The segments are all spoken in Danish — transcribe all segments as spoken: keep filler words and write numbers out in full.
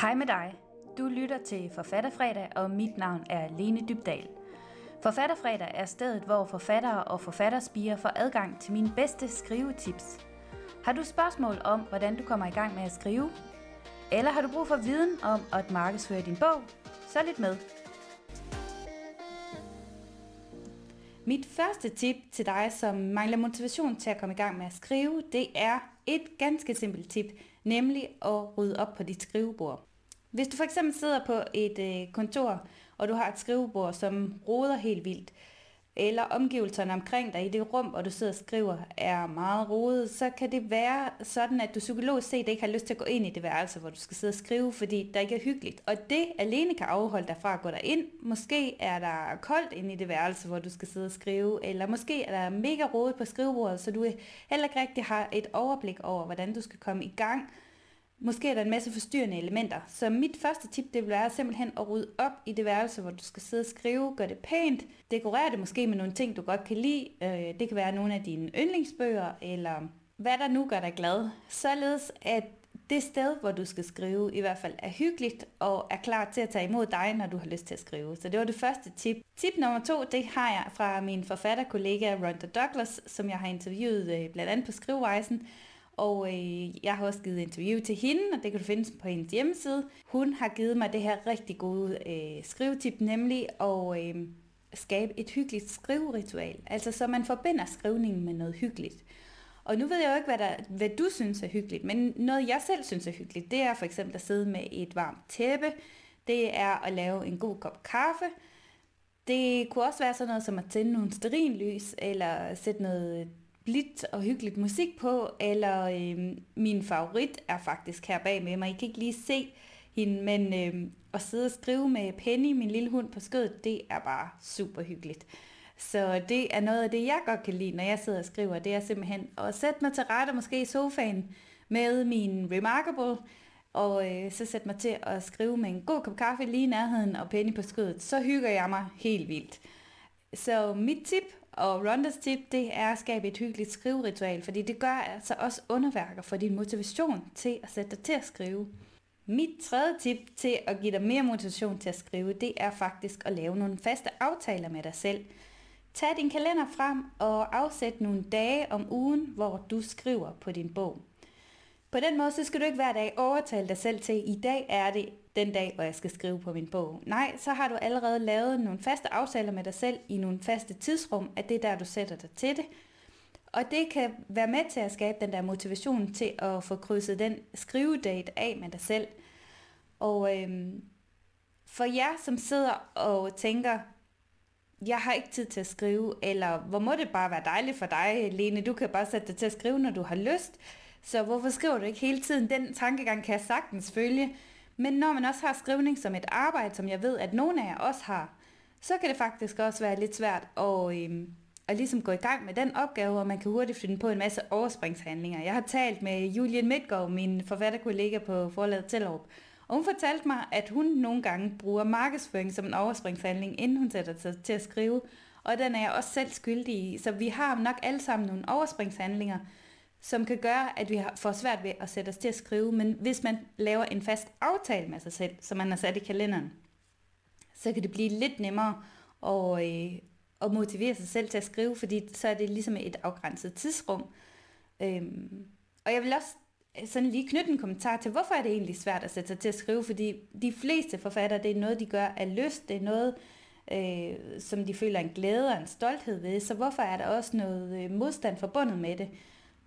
Hej med dig. Du lytter til Forfatterfredag, og mit navn er Lene Dybdahl. Forfatterfredag er stedet, hvor forfattere og forfatterspirer får adgang til mine bedste skrivetips. Har du spørgsmål om, hvordan du kommer i gang med at skrive? Eller har du brug for viden om at markedsføre din bog? Så lyt med. Mit første tip til dig, som mangler motivation til at komme i gang med at skrive, det er et ganske simpelt tip, nemlig at rydde op på dit skrivebord. Hvis du for eksempel sidder på et øh, kontor, og du har et skrivebord, som roder helt vildt, eller omgivelserne omkring dig i det rum, hvor du sidder og skriver, er meget rodet, så kan det være sådan, at du psykologisk set ikke har lyst til at gå ind i det værelse, hvor du skal sidde og skrive, fordi der ikke er hyggeligt. Og det alene kan afholde dig fra at gå derind. Måske er der koldt inde i det værelse, hvor du skal sidde og skrive, eller måske er der mega rodet på skrivebordet, så du heller ikke rigtig har et overblik over, hvordan du skal komme i gang. Måske er der en masse forstyrrende elementer. Så mit første tip, det vil være simpelthen at rydde op i det værelse, hvor du skal sidde og skrive. Gør det pænt. Dekorer det måske med nogle ting, du godt kan lide. Det kan være nogle af dine yndlingsbøger, eller hvad der nu gør dig glad. Således at det sted, hvor du skal skrive, i hvert fald er hyggeligt og er klar til at tage imod dig, når du har lyst til at skrive. Så det var det første tip. Tip nummer to, det har jeg fra min forfatterkollega Rhonda Douglas, som jeg har interviewet blandt andet på SkriveRejsen. Og øh, jeg har også givet interview til hende, og det kan du finde på hendes hjemmeside. Hun har givet mig det her rigtig gode øh, skrivetip, nemlig at øh, skabe et hyggeligt skriveritual. Altså så man forbinder skrivningen med noget hyggeligt. Og nu ved jeg jo ikke, hvad, der, hvad du synes er hyggeligt, men noget jeg selv synes er hyggeligt, det er for eksempel at sidde med et varmt tæppe. Det er at lave en god kop kaffe. Det kunne også være sådan noget som at tænde nogle stearinlys, eller sætte noget blidt og hyggeligt musik på, eller øh, min favorit er faktisk her bag med mig. I kan ikke lige se hende, men øh, at sidde og skrive med Penny, min lille hund, på skødet, det er bare super hyggeligt. Så det er noget af det, jeg godt kan lide, når jeg sidder og skriver. Det er simpelthen at sætte mig til rette, måske i sofaen med min Remarkable, og øh, så sætte mig til at skrive med en god kop kaffe lige i nærheden og Penny på skødet. Så hygger jeg mig helt vildt. Så mit tip og Rhondas tip, det er at skabe et hyggeligt skriveritual, fordi det gør altså også underværker for din motivation til at sætte dig til at skrive. Mit tredje tip til at give dig mere motivation til at skrive, det er faktisk at lave nogle faste aftaler med dig selv. Tag din kalender frem og afsæt nogle dage om ugen, hvor du skriver på din bog. På den måde, så skal du ikke hver dag overtale dig selv til, i dag er det den dag, hvor jeg skal skrive på min bog. Nej, så har du allerede lavet nogle faste aftaler med dig selv i nogle faste tidsrum, at det er der, du sætter dig til det. Og det kan være med til at skabe den der motivation til at få krydset den skrivedate af med dig selv. Og øhm, for jer, som sidder og tænker, jeg har ikke tid til at skrive, eller hvor må det bare være dejligt for dig, Lene, du kan bare sætte dig til at skrive, når du har lyst. Så hvorfor skriver du ikke hele tiden? Den tankegang kan jeg sagtens følge. Men når man også har skrivning som et arbejde, som jeg ved, at nogle af jer også har, så kan det faktisk også være lidt svært at, øhm, at ligesom gå i gang med den opgave, og man kan hurtigt finde på en masse overspringshandlinger. Jeg har talt med Julian Midtgaard, min forfatterkollega på forlaget Tellerup, og hun fortalte mig, at hun nogle gange bruger markedsføring som en overspringshandling, inden hun sætter sig til at skrive, og den er jeg også selv skyldig i. Så vi har nok alle sammen nogle overspringshandlinger, som kan gøre, at vi får svært ved at sætte os til at skrive, men hvis man laver en fast aftale med sig selv, som man har sat i kalenderen, så kan det blive lidt nemmere at, øh, at motivere sig selv til at skrive, fordi så er det ligesom et afgrænset tidsrum. Øhm, og jeg vil også sådan lige knytte en kommentar til, hvorfor er det egentlig svært at sætte sig til at skrive, fordi de fleste forfattere, det er noget, de gør af lyst, det er noget, øh, som de føler en glæde og en stolthed ved, så hvorfor er der også noget modstand forbundet med det?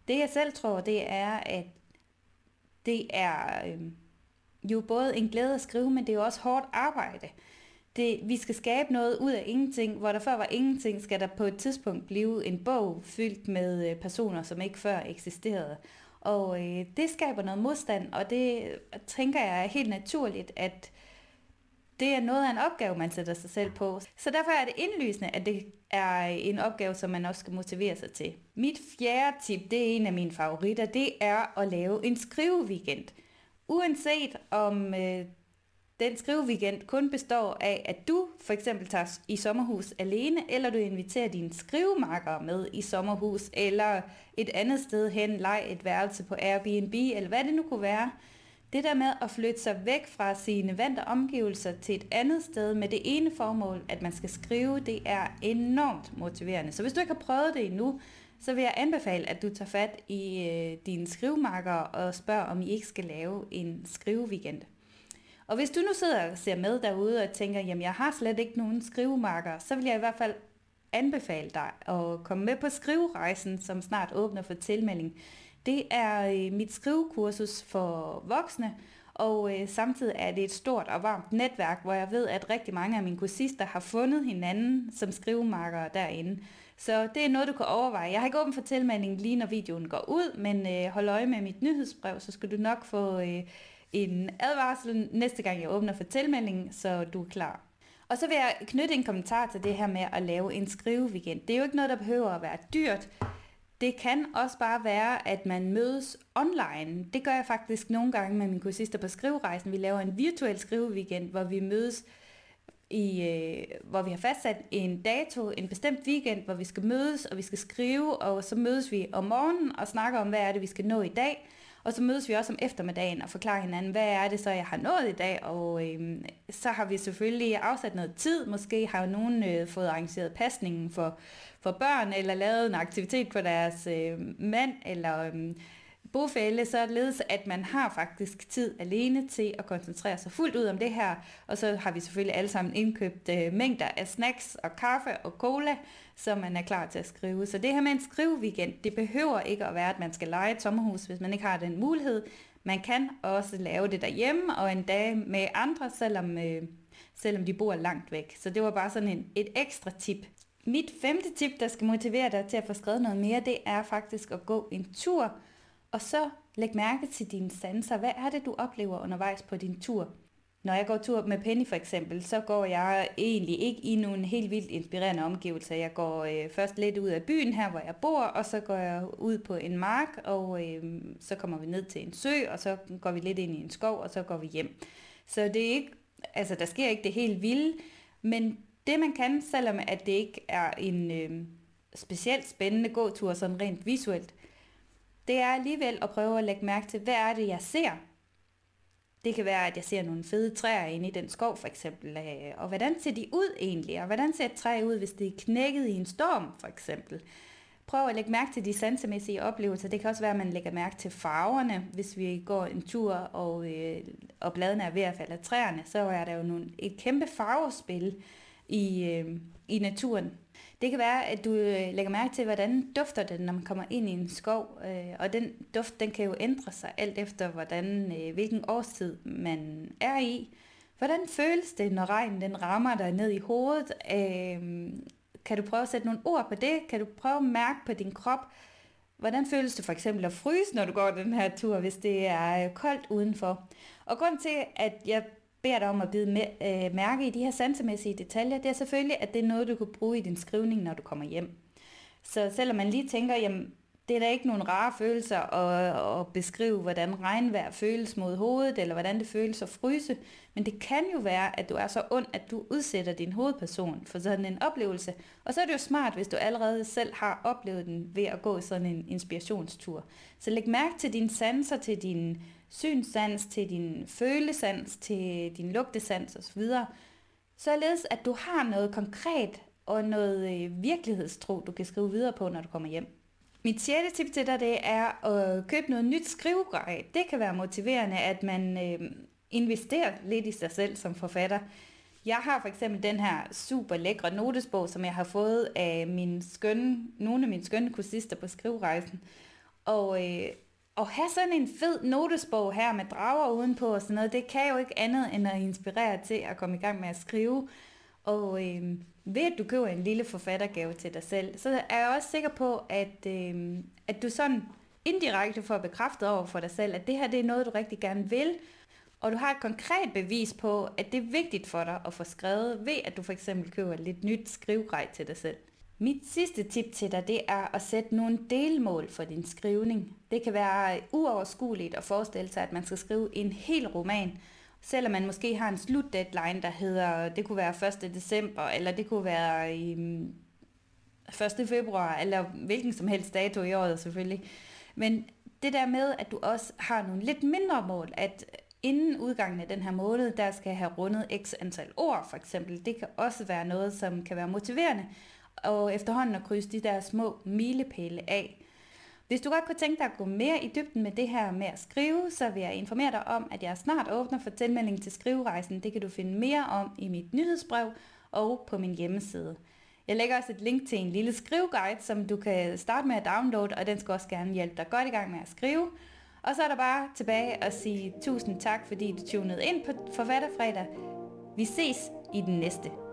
Det jeg selv tror, det er, at det er øh, jo både en glæde at skrive, men det er jo også hårdt arbejde. Det, vi skal skabe noget ud af ingenting, hvor der før var ingenting, skal der på et tidspunkt blive en bog fyldt med øh, personer, som ikke før eksisterede. Og øh, det skaber noget modstand, og det tænker jeg er helt naturligt, at det er noget af en opgave, man sætter sig selv på. Så derfor er det indlysende, at det er en opgave, som man også skal motivere sig til. Mit fjerde tip, det er en af mine favoritter, det er at lave en skriveweekend. Uanset om øh, den skriveweekend kun består af, at du for eksempel tager i sommerhus alene, eller du inviterer dine skrivemarkere med i sommerhus, eller et andet sted hen, lege et værelse på Airbnb, eller hvad det nu kunne være. Det der med at flytte sig væk fra sine vante omgivelser til et andet sted med det ene formål, at man skal skrive, det er enormt motiverende. Så hvis du ikke har prøvet det endnu, så vil jeg anbefale, at du tager fat i øh, dine skrivemarker og spørger, om I ikke skal lave en skriveweekend. Og hvis du nu sidder og ser med derude og tænker, jamen jeg har slet ikke nogen skrivemarker, så vil jeg i hvert fald anbefale dig at komme med på SkriveRejsen, som snart åbner for tilmelding. Det er mit skrivekursus for voksne, og samtidig er det et stort og varmt netværk, hvor jeg ved, at rigtig mange af mine kursister har fundet hinanden som skrivemarkere derinde. Så det er noget, du kan overveje. Jeg har ikke åbent for tilmeldingen lige når videoen går ud, men hold øje med mit nyhedsbrev, så skal du nok få en advarsel næste gang, jeg åbner for tilmeldingen, så du er klar. Og så vil jeg knytte en kommentar til det her med at lave en skriveweekend. Det er jo ikke noget, der behøver at være dyrt. Det kan også bare være, at man mødes online. Det gør jeg faktisk nogle gange med mine kursister på skriverejsen. Vi laver en virtuel skriveweekend, hvor vi mødes i, øh, hvor vi har fastsat en dato, en bestemt weekend, hvor vi skal mødes, og vi skal skrive, og så mødes vi om morgenen og snakker om, hvad er det, vi skal nå i dag. Og så mødes vi også om eftermiddagen og forklarer hinanden, hvad er det så, jeg har nået i dag. Og øh, så har vi selvfølgelig afsat noget tid. Måske har jo nogen øh, fået arrangeret pasningen for, for børn, eller lavet en aktivitet for deres øh, mand eller øh, bofælle, således at man har faktisk tid alene til at koncentrere sig fuldt ud om det her. Og så har vi selvfølgelig alle sammen indkøbt øh, mængder af snacks og kaffe og cola, så man er klar til at skrive. Så det her med en skriveweekend, det behøver ikke at være, at man skal lege et sommerhus, hvis man ikke har den mulighed. Man kan også lave det derhjemme og en dag med andre, selvom, øh, selvom de bor langt væk. Så det var bare sådan en, et ekstra tip. Mit femte tip, der skal motivere dig til at få skrevet noget mere, det er faktisk at gå en tur. Og så læg mærke til dine sanser. Hvad er det, du oplever undervejs på din tur? Når jeg går tur med Penny for eksempel, så går jeg egentlig ikke i nogle helt vildt inspirerende omgivelser. Jeg går øh, først lidt ud af byen her, hvor jeg bor, og så går jeg ud på en mark, og øh, så kommer vi ned til en sø, og så går vi lidt ind i en skov, og så går vi hjem. Så det er ikke, altså, der sker ikke det helt vilde, men det man kan, selvom at det ikke er en øh, specielt spændende gåtur, sådan rent visuelt, det er alligevel at prøve at lægge mærke til, hvad er det, jeg ser? Det kan være, at jeg ser nogle fede træer inde i den skov for eksempel, og hvordan ser de ud egentlig? Og hvordan ser et træ ud, hvis det er knækket i en storm for eksempel? Prøv at lægge mærke til de sansemæssige oplevelser. Det kan også være, at man lægger mærke til farverne. Hvis vi går en tur, og, øh, og bladene er ved at falde af træerne, så er der jo nogle, et kæmpe farvespil i, øh, i naturen. Det kan være, at du lægger mærke til, hvordan dufter det, når man kommer ind i en skov. Og den duft, den kan jo ændre sig alt efter, hvordan, hvilken årstid man er i. Hvordan føles det, når regnen den rammer dig ned i hovedet? Kan du prøve at sætte nogle ord på det? Kan du prøve at mærke på din krop? Hvordan føles det for eksempel at fryse, når du går den her tur, hvis det er koldt udenfor? Og grund til, at jeg beder dig om at bide mærke i de her sansemæssige detaljer, det er selvfølgelig, at det er noget, du kan bruge i din skrivning, når du kommer hjem. Så selvom man lige tænker, jamen, det er da ikke nogen rare følelser at, at beskrive, hvordan regnvejr føles mod hovedet, eller hvordan det føles at fryse, men det kan jo være, at du er så ond, at du udsætter din hovedperson for sådan en oplevelse, og så er det jo smart, hvis du allerede selv har oplevet den ved at gå sådan en inspirationstur. Så læg mærke til dine sanser, til din synssans, til din følesans, til din lugtesans osv., således at du har noget konkret og noget virkelighedstro, du kan skrive videre på, når du kommer hjem. Mit sjette tip til dig, det er at købe noget nyt skrivegrej. Det kan være motiverende, at man øh, investerer lidt i sig selv som forfatter. Jeg har for eksempel den her super lækre notesbog, som jeg har fået af mine skønne, nogle af mine skønne kursister på skriverejsen. Og øh, at have sådan en fed notesbog her med drager udenpå og sådan noget, det kan jo ikke andet end at inspirere til at komme i gang med at skrive. Og øh, ved at du køber en lille forfattergave til dig selv, så er jeg også sikker på, at, øh, at du sådan indirekte får bekræftet over for dig selv, at det her det er noget, du rigtig gerne vil. Og du har et konkret bevis på, at det er vigtigt for dig at få skrevet, ved at du for eksempel køber lidt nyt skrivegrej til dig selv. Mit sidste tip til dig, det er at sætte nogle delmål for din skrivning. Det kan være uoverskueligt at forestille sig, at man skal skrive en hel roman, selvom man måske har en slutdeadline, der hedder, det kunne være første december, eller det kunne være første februar, eller hvilken som helst dato i året selvfølgelig. Men det der med, at du også har nogle lidt mindre mål, at inden udgangen af den her måned, der skal have rundet x antal ord for eksempel, det kan også være noget, som kan være motiverende, og efterhånden at krydse de der små milepæle af. Hvis du godt kunne tænke dig at gå mere i dybden med det her med at skrive, så vil jeg informere dig om, at jeg snart åbner for tilmelding til SkriveRejsen. Det kan du finde mere om i mit nyhedsbrev og på min hjemmeside. Jeg lægger også et link til en lille skriveguide, som du kan starte med at downloade, og den skal også gerne hjælpe dig godt i gang med at skrive. Og så er der bare tilbage at sige tusind tak, fordi du tunede ind på Forfatterfredag. Vi ses i den næste.